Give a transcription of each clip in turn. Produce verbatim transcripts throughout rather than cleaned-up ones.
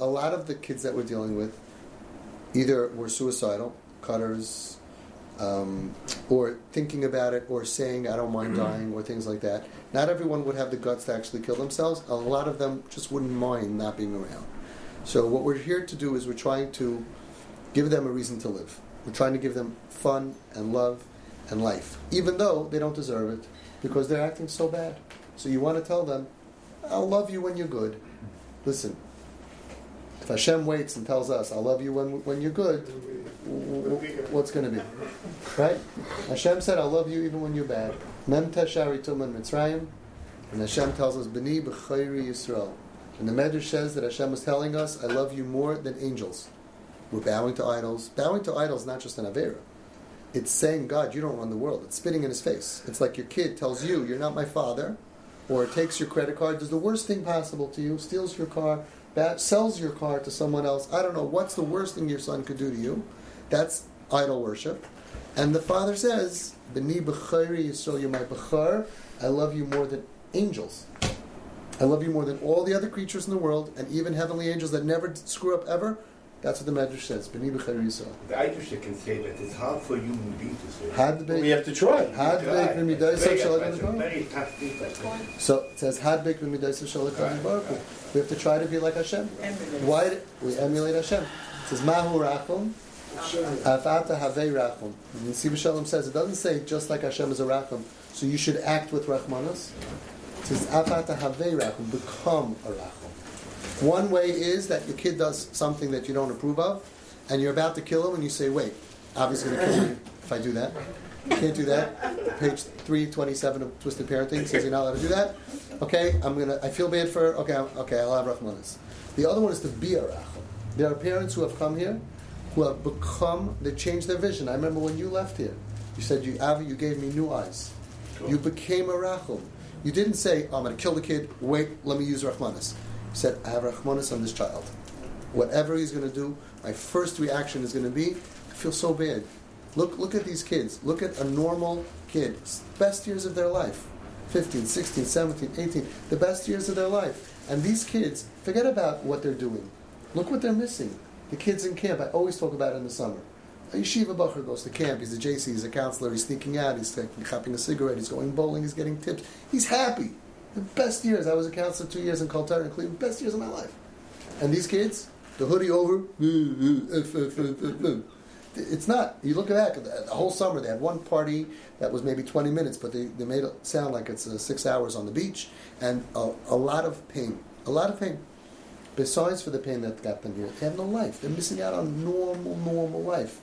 A lot of the kids that we're dealing with either were suicidal, cutters, um, or thinking about it, or saying, I don't mind dying, or things like that. Not everyone would have the guts to actually kill themselves. A lot of them just wouldn't mind not being around. So what we're here to do is we're trying to give them a reason to live. We're trying to give them fun and love and life, even though they don't deserve it, because they're acting so bad. So you want to tell them, I'll love you when you're good. Listen, if Hashem waits and tells us, I'll love you when when you're good, what's going to be? Right? Hashem said, I'll love you even when you're bad. Mem tashari tuman mitzrayim. And Hashem tells us, Beni bechori Yisrael. And the Medrash says that Hashem was telling us, I love you more than angels. We're bowing to idols. Bowing to idols is not just an aveira. It's saying, God, you don't run the world. It's spitting in his face. It's like your kid tells you, you're not my father, or takes your credit card, does the worst thing possible to you, steals your car, bat- sells your car to someone else. I don't know, what's the worst thing your son could do to you? That's idol worship. And the father says, B'ni b'chari Yisrael, you're my b'char. I love you more than angels. I love you more than all the other creatures in the world, and even heavenly angels that never screw up ever. That's what the Medrash says. B'ni b'chari Yisrael. The Aydusher can say that it's hard for you to say that. Well, we have to try. Had b'ik b'mi daisah shalakad. So it says, Had b'ik b'mi daisah shalakad. We have to try to be like Hashem. Why do we emulate Hashem? It says, Mahu Rachum, afata havei rachum. And Siv Shalom says, it doesn't say just like Hashem is a rachum. So you should act with rachmanus. It says, afata havei rachum, become a rachum. One way is that your kid does something that you don't approve of, and you're about to kill him, and you say, wait, Avi's going to kill me if I do that. You can't do that. Page three twenty-seven of Twisted Parenting says you're not allowed to do that. Okay, I'm going to, I feel bad for, okay, okay, I'll have rachmanus. The other one is to be a rachum. There are parents who have come here, who have become, they changed their vision. I remember when you left here, you said, you, Avi, you gave me new eyes. Cool. You became a rachum. You didn't say, oh, I'm going to kill the kid, wait, let me use rachmanus. He said, I have rachmanus on this child. Whatever he's going to do, my first reaction is going to be, I feel so bad. Look look at these kids. Look at a normal kid. Best years of their life. fifteen, sixteen, seventeen, eighteen. The best years of their life. And these kids, forget about what they're doing. Look what they're missing. The kids in camp, I always talk about it in the summer. A yeshiva bacher goes to camp. He's a J C. He's a counselor. He's sneaking out. He's hopping a cigarette. He's going bowling. He's getting tips. He's happy. The best years. I was a counselor two years in Coltera in Cleveland. Best years of my life. And these kids, the hoodie over. It's not. You look back, the whole summer they had one party that was maybe twenty minutes, but they, they made it sound like it's uh, six hours on the beach. And a, a lot of pain. A lot of pain. Besides for the pain that got them here. They have no life. They're missing out on normal, normal life.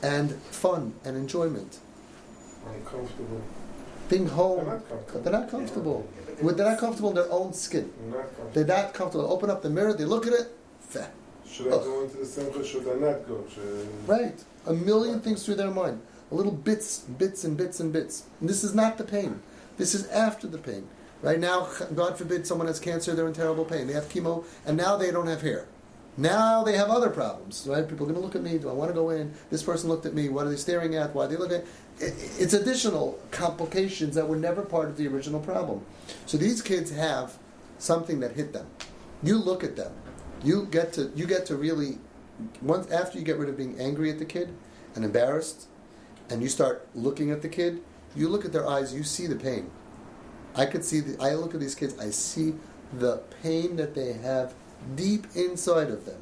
And fun and enjoyment. Uncomfortable. Being home, they're not comfortable. They're not comfortable, yeah. They're not comfortable in their own skin. They're not, they're not comfortable. Open up the mirror, they look at it. Should oh. I go into the simcha? Should I not go? I... Right. A million things through their mind. A little bits, bits and bits and bits. And this is not the pain. This is after the pain. Right now, God forbid someone has cancer, they're in terrible pain. They have chemo, and now they don't have hair. Now they have other problems, right? People are going to look at me. Do I want to go in? This person looked at me. What are they staring at? Why are they looking at it? It's additional complications that were never part of the original problem. So these kids have something that hit them. You look at them. You get to you get to really, once after you get rid of being angry at the kid and embarrassed, and you start looking at the kid, you look at their eyes, you see the pain. I could see, the, I look at these kids, I see the pain that they have deep inside of them.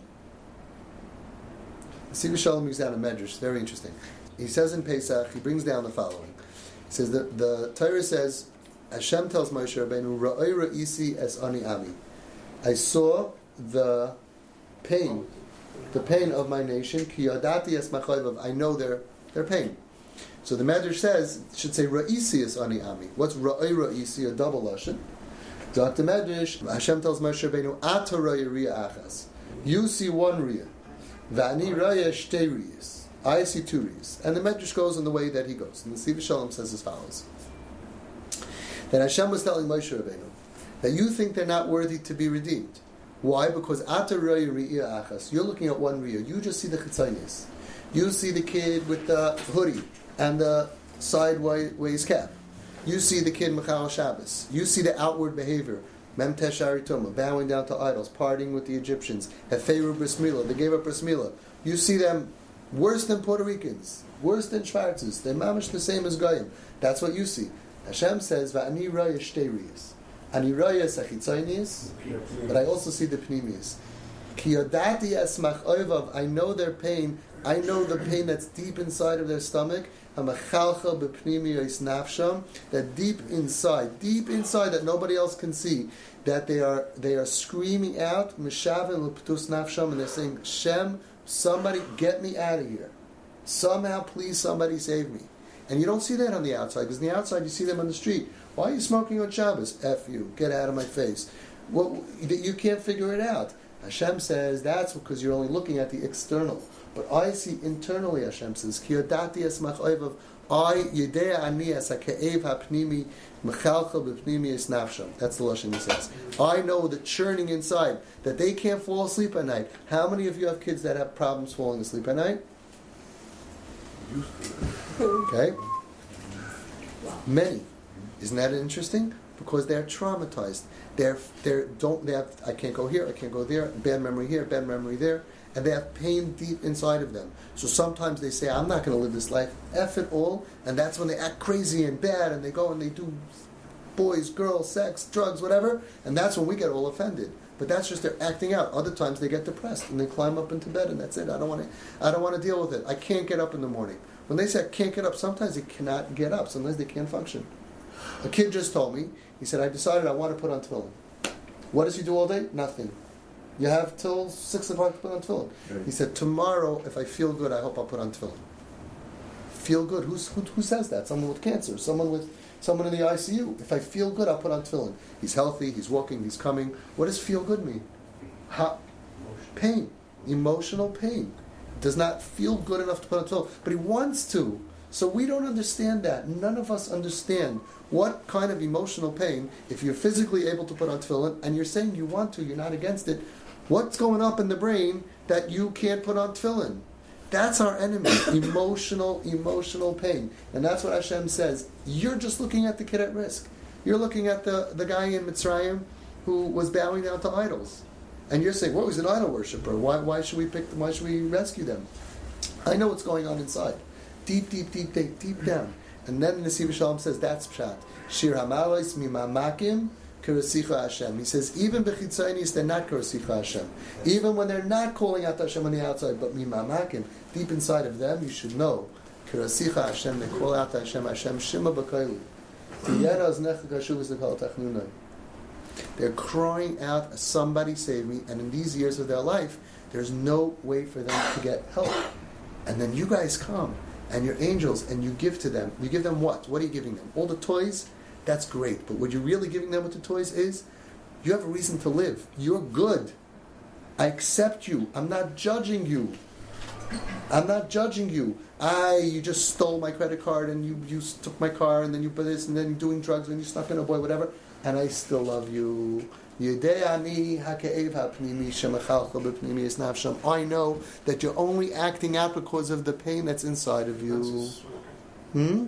Siv Shalom brings down a medrash, very interesting. He says in Pesach, he brings down the following. He says that the Torah says, Hashem tells Moshe Rabbeinu, Ra'oi Ra'isi es ani ami. I saw the pain, the pain of my nation. Ki yadati es machayvav. I know their their pain. So the medrash says, it should say Ra'isi es ani ami. What's Ra'oi Ra'isi? A double lashon. Doctor Medrash, Hashem tells Moshe Rabbeinu, Ata raya riyah achas. You see one riyah. V'ani raya shtei riyas. I see two riyas. And the Medrash goes in the way that he goes. And the Siv Shalom says as follows. That Hashem was telling Moshe Rabbeinu that you think they're not worthy to be redeemed. Why? Because Ata raya riyah achas. You're looking at one riyah. You just see the chesaynes. You see the kid with the hoodie and the sideways cap. You see the kid Mechal Shabbos. You see the outward behavior. Mem tesharitoma, bowing down to idols, partying with the Egyptians, Hefeiru bris mila, they gave up bris mila. You see them worse than Puerto Ricans, worse than Schwartzus. They're mamish the same as Goyim. That's what you see. Hashem says, Va'ani raya shtei riyas. Ani raya es achitzonius, but I also see the pnimius. Ki yodati esmach oivav, I know their pain. I know the pain that's deep inside of their stomach. Hamachalcha bepnimius nafsham, that deep inside, deep inside, that nobody else can see, that they are they are screaming out mishaven leptus nafsham, and they're saying, Shem, somebody get me out of here. Somehow, please, somebody save me. And you don't see that on the outside, because on the outside you see them on the street. Why are you smoking on Shabbos? F you. Get out of my face. Well, you can't figure it out. Hashem says that's because you're only looking at the external. But I see internally, Hashem says, Ki yodati esmach oivav, I yodea ani es ha'ke'ev ha'pnimi, mechalcha b'pnimi es nafsham. That's the lashon he says. I know the churning inside, that they can't fall asleep at night. How many of you have kids that have problems falling asleep at night? Okay. Many. Isn't that interesting? Because they're traumatized. They're they don't they have I can't go here, I can't go there, bad memory here, bad memory there, and they have pain deep inside of them. So sometimes they say, I'm not gonna live this life, F it all, and that's when they act crazy and bad and they go and they do boys, girls, sex, drugs, whatever, and that's when we get all offended. But that's just they're acting out. Other times they get depressed and they climb up into bed and that's it. I don't want to I don't want to deal with it. I can't get up in the morning. When they say I can't get up, sometimes they cannot get up. Sometimes they can't function. A kid just told me, he said, I decided I want to put on tefillin. What does he do all day? Nothing. You have till six o'clock to put on tefillin. Right. He said, tomorrow, if I feel good, I hope I'll put on tefillin. Feel good? Who's, who, who says that? Someone with cancer. Someone with someone in the I C U. If I feel good, I'll put on tefillin. He's healthy. He's walking. He's coming. What does feel good mean? How? Pain. Emotional pain. Does not feel good enough to put on tefillin. But he wants to. So we don't understand that. None of us understand what kind of emotional pain, if you're physically able to put on tefillin, and you're saying you want to, you're not against it, what's going up in the brain that you can't put on tefillin? That's our enemy. Emotional, emotional pain. And that's what Hashem says. You're just looking at the kid at risk. You're looking at the, the guy in Mitzrayim who was bowing down to idols. And you're saying, well, he's an idol worshiper. Why, why should we pick them? Why should we rescue them? I know what's going on inside. Deep, deep, deep, deep, deep down. And then Nesivas Shalom says, that's pshat. Shir hamalois mimamakim keresicha Hashem. He says, even bechitzaynis, they're not keresicha Hashem. Even when they're not calling out to Hashem on the outside, but mimamakim, deep inside of them, you should know, keresicha Hashem, they call out to Hashem, Hashem shema b'kayli. They're crying out, somebody save me. And in these years of their life, there's no way for them to get help. And then you guys come. And your angels, and you give to them. You give them what? What are you giving them? All the toys? That's great. But what you're really giving them with the toys is, you have a reason to live. You're good. I accept you. I'm not judging you. I'm not judging you. I, you just stole my credit card, and you, you took my car, and then you put this, and then you're doing drugs, and you snuck in a boy, whatever. And I still love you. I know that you're only acting out because of the pain that's inside of you. Hmm?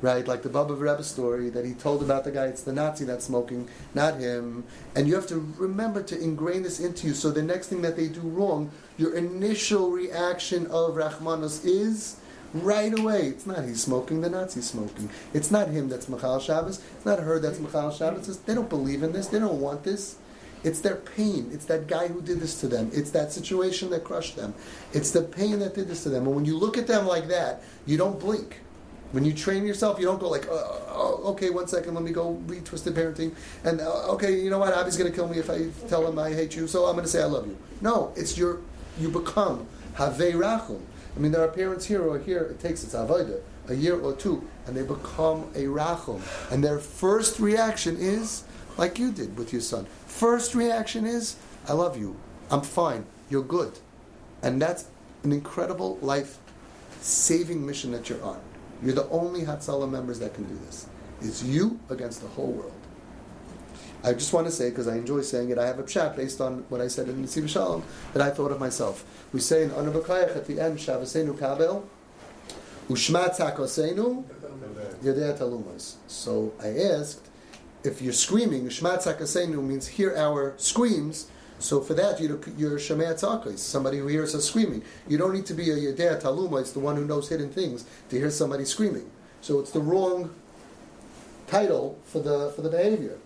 Right, like the Baba Rebbe story that he told about the guy, it's the Nazi that's smoking, not him. And you have to remember to ingrain this into you, so the next thing that they do wrong, your initial reaction of rachmanus is... right away, it's not he's smoking, the Nazi's smoking. It's not him that's Mechal Shabbos. It's not her that's Mechal Shabbos. It's, they don't believe in this. They don't want this. It's their pain. It's that guy who did this to them. It's that situation that crushed them. It's the pain that did this to them. And when you look at them like that, you don't blink. When you train yourself, you don't go like, oh, oh okay, one second, let me go read Twisted Parenting. And, oh, okay, you know what? Abby's going to kill me if I tell him I hate you, so I'm going to say I love you. No, it's your, you become havei rachum. I mean, there are parents here or here, it takes its avaira, a year or two, and they become a rachum. And their first reaction is, like you did with your son, first reaction is, I love you, I'm fine, you're good. And that's an incredible life-saving mission that you're on. You're the only Hatzalah members that can do this. It's you against the whole world. I just want to say, because I enjoy saying it, I have a pshat based on what I said in the Siv Shalom that I thought of myself. We say in Ana B'Kayach at the end, Shavasenu Kabel, Ushma Tzakosenu, Yodea Ta'alumos. So I asked, if you're screaming, Shema Tzakaseinu means hear our screams. So for that, you're, you're Shemei Tzaka, somebody who hears us screaming. You don't need to be a Yodea Ta'alumos, the one who knows hidden things, to hear somebody screaming. So it's the wrong title for the for the behavior.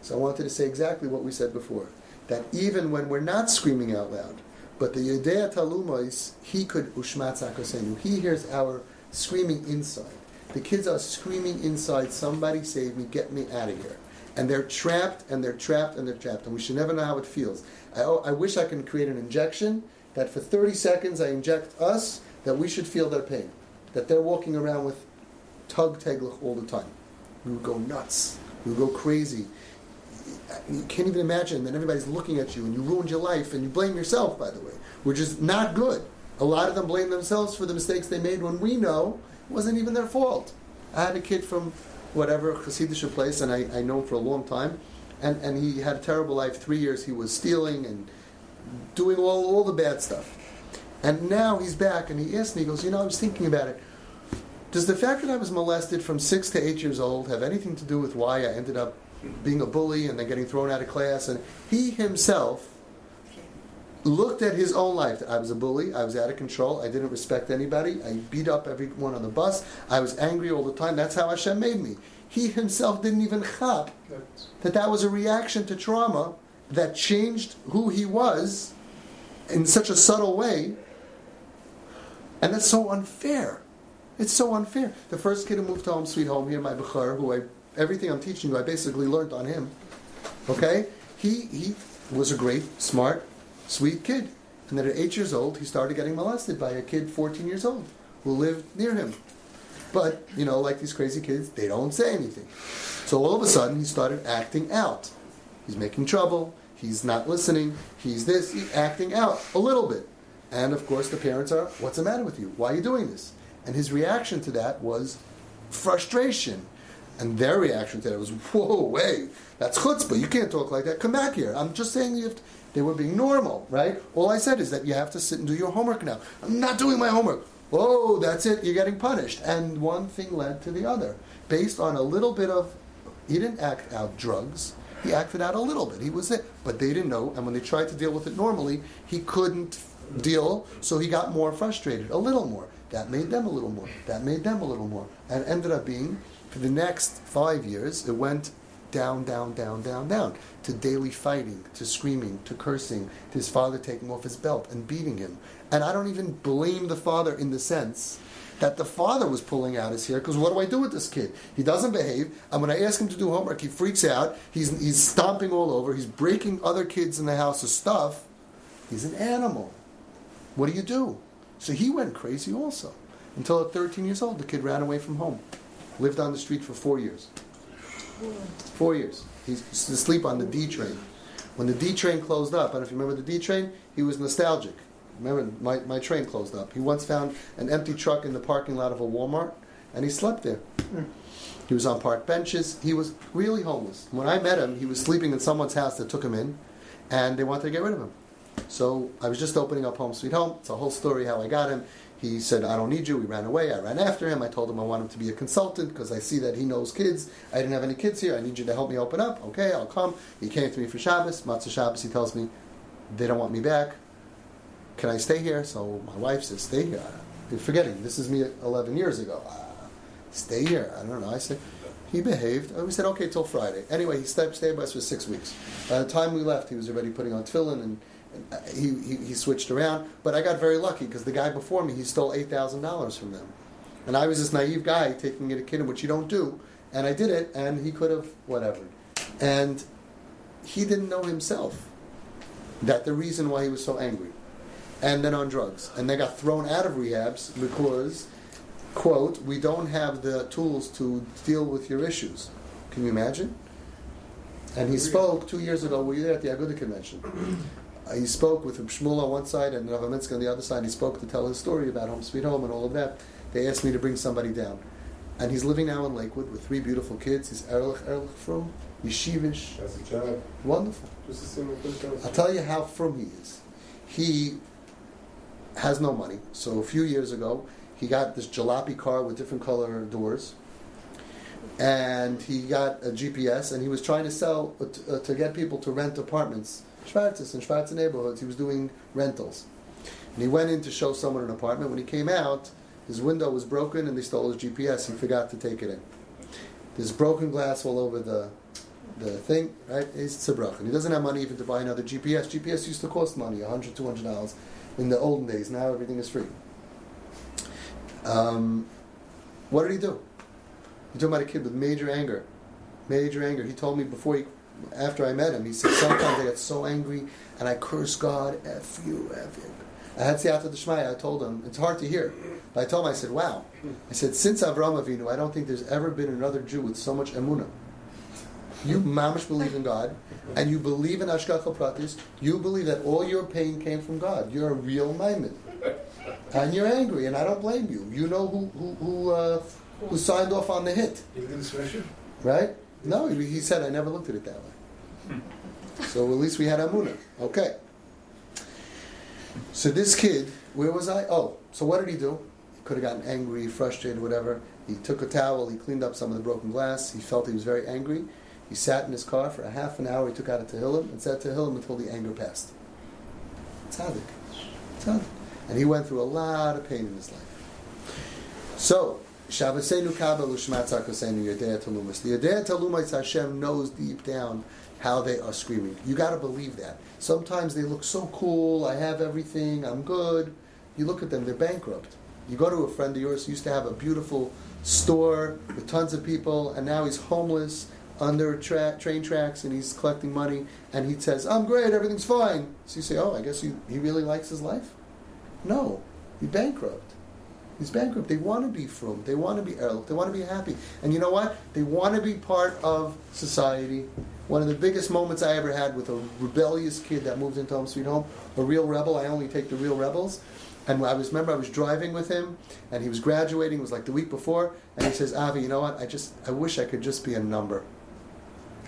So I wanted to say exactly what we said before, that even when we're not screaming out loud, but the Yodea Ta'alumos, he could Ushma Tzakaseinu. He hears our screaming inside. The kids are screaming inside, somebody save me, get me out of here. And they're trapped, and they're trapped, and they're trapped. And we should never know how it feels. I, I wish I can create an injection that for thirty seconds I inject us, that we should feel their pain. That they're walking around with tug teglach all the time. We would go nuts. We would go crazy. You can't even imagine that everybody's looking at you, and you ruined your life, and you blame yourself, by the way. Which is not good. A lot of them blame themselves for the mistakes they made when we know it wasn't even their fault. I had a kid from whatever Hasidic place, and I, I know him for a long time, and, and he had a terrible life. Three years he was stealing and doing all, all the bad stuff. And now he's back, and he asked me, he goes, you know, I was thinking about it. Does the fact that I was molested from six to eight years old have anything to do with why I ended up being a bully and then getting thrown out of class? And he himself looked at his own life. I was a bully. I was out of control. I didn't respect anybody. I beat up everyone on the bus. I was angry all the time. That's how Hashem made me. He himself didn't even chap that that was a reaction to trauma that changed who he was in such a subtle way. And that's so unfair. It's so unfair. The first kid who moved to Home Sweet Home here, my bechor, who I everything I'm teaching you, I basically learned on him. Okay, he he was a great, smart, sweet kid. And then at eight years old, he started getting molested by a kid fourteen years old who lived near him. But, you know, like these crazy kids, they don't say anything. So all of a sudden, he started acting out. He's making trouble. He's not listening. He's this. He's acting out a little bit. And, of course, the parents are, what's the matter with you? Why are you doing this? And his reaction to that was frustration. And their reaction to that was, whoa, wait, that's chutzpah. You can't talk like that. Come back here. I'm just saying you have to. They were being normal, right? All I said is that you have to sit and do your homework now. I'm not doing my homework. Oh, that's it. You're getting punished. And one thing led to the other. Based on a little bit of, he didn't act out drugs. He acted out a little bit. He was it. But they didn't know. And when they tried to deal with it normally, he couldn't deal. So he got more frustrated, a little more. That made them a little more. That made them a little more. And ended up being, for the next five years, it went down, down, down, down, down, to daily fighting, to screaming, to cursing, to his father taking off his belt and beating him. And I don't even blame the father in the sense that the father was pulling out his hair, because what do I do with this kid? He doesn't behave, and when I ask him to do homework, he freaks out, he's, he's stomping all over, he's breaking other kids in the house's stuff. He's an animal. What do you do? So he went crazy also. Until at thirteen years old, the kid ran away from home, lived on the street for four years. Four years. He used to sleep on the D train. When the D train closed up, I don't know if you remember the D train, he was nostalgic. Remember, my, my train closed up. He once found an empty truck in the parking lot of a Walmart, and he slept there. He was on park benches. He was really homeless. When I met him, he was sleeping in someone's house that took him in, and they wanted to get rid of him. So I was just opening up Home Sweet Home. It's a whole story how I got him. He said, I don't need you. We ran away. I ran after him. I told him I want him to be a consultant because I see that he knows kids. I didn't have any kids here. I need you to help me open up. Okay, I'll come. He came to me for Shabbos. Matzah Shabbos, he tells me, they don't want me back. Can I stay here? So my wife says, stay here. You're forgetting. This is me eleven years ago. Uh, stay here. I don't know. I said, he behaved. We said, okay, till Friday. Anyway, he stayed with us for six weeks. By the time we left, he was already putting on tefillin and He, he, he switched around, but I got very lucky because the guy before me, he stole eight thousand dollars from them. And I was this naive guy taking it a kid, which you don't do, and I did it, and he could have whatever. And he didn't know himself that the reason why he was so angry. And then on drugs. And they got thrown out of rehabs because, quote, we don't have the tools to deal with your issues. Can you imagine? And he spoke two years ago, were you there at the Aguda convention? He spoke with Shmuel on one side and Rav Aminska on the other side. He spoke to tell his story about Home Sweet Home and all of that. They asked me to bring somebody down. And he's living now in Lakewood with three beautiful kids. He's Erlich, Erlich, frum, yeshivish. That's a job. Wonderful. Just I'll tell you how frum he is. He has no money. So a few years ago, he got this jalopy car with different color doors. and he got a G P S, and he was trying to sell uh, t- uh, to get people to rent apartments. Schwartzus in Schwarze neighborhoods, he was doing rentals, and he went in to show someone an apartment. When he came out, his window was broken, and they stole his G P S. He forgot to take it in. There's broken glass all over the the thing, right? He's tzibroch, and he doesn't have money even to buy another G P S. G P S used to cost money, one hundred dollars, two hundred dollars in the olden days. Now everything is free. Um, what did he do? You're talking about a kid with major anger. Major anger. He told me before he, after I met him, he said, sometimes I get so angry and I curse God, F you, F you. I had Siyata D'Shmaya. I told him, it's hard to hear, but I told him, I said, wow. I said, since Avraham Avinu, I don't think there's ever been another Jew with so much emunah. You mamish believe in God, and you believe in Ashgacha Pratis. You believe that all your pain came from God. You're a real maimed. And you're angry, and I don't blame you. You know who who who, uh, who signed off on the hit. You didn't smash it? Right? No, he, he said, I never looked at it that way. So at least we had Amunah. Okay. So this kid, where was I? Oh, so what did he do? He could have gotten angry, frustrated, whatever. He took a towel, he cleaned up some of the broken glass. He felt he was very angry. He sat in his car for a half an hour. He took out a Tehillim and said Tehillim until the anger passed. Tzaddik. Tzaddik. And he went through a lot of pain in his life. So, Shabbaseinu Kabel Ushmatzak Hoseinu Yodea Ta'alumos. The Yodea Ta'alumos Hashem knows deep down how they are screaming. You got to believe that. Sometimes they look so cool. I have everything. I'm good. You look at them. They're bankrupt. You go to a friend of yours who used to have a beautiful store with tons of people, and now he's homeless under tra- train tracks, and he's collecting money, and he says, I'm great, everything's fine. So you say, oh, I guess he, he really likes his life? No, he's bankrupt. He's bankrupt. They want to be frum. They want to be erlich. They want to be happy. And you know what? They want to be part of society. One of the biggest moments I ever had with a rebellious kid that moved into Home Sweet Home, a real rebel, I only take the real rebels, and I was, remember I was driving with him, and he was graduating, it was like the week before, and he says, Avi, you know what? I just I wish I could just be a number.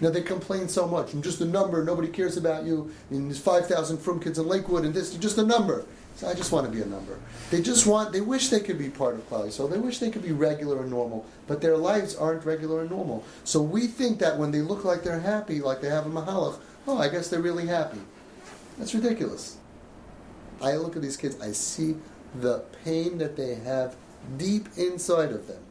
You know, they complain so much. I'm just a number. Nobody cares about you. And there's five thousand frum kids in Lakewood and this. You're just a number. So I just want to be a number. They just want, they wish they could be part of Klal Yisrael. So they wish they could be regular and normal. But their lives aren't regular and normal. So we think that when they look like they're happy, like they have a mahalach, oh, I guess they're really happy. That's ridiculous. I look at these kids. I see the pain that they have deep inside of them.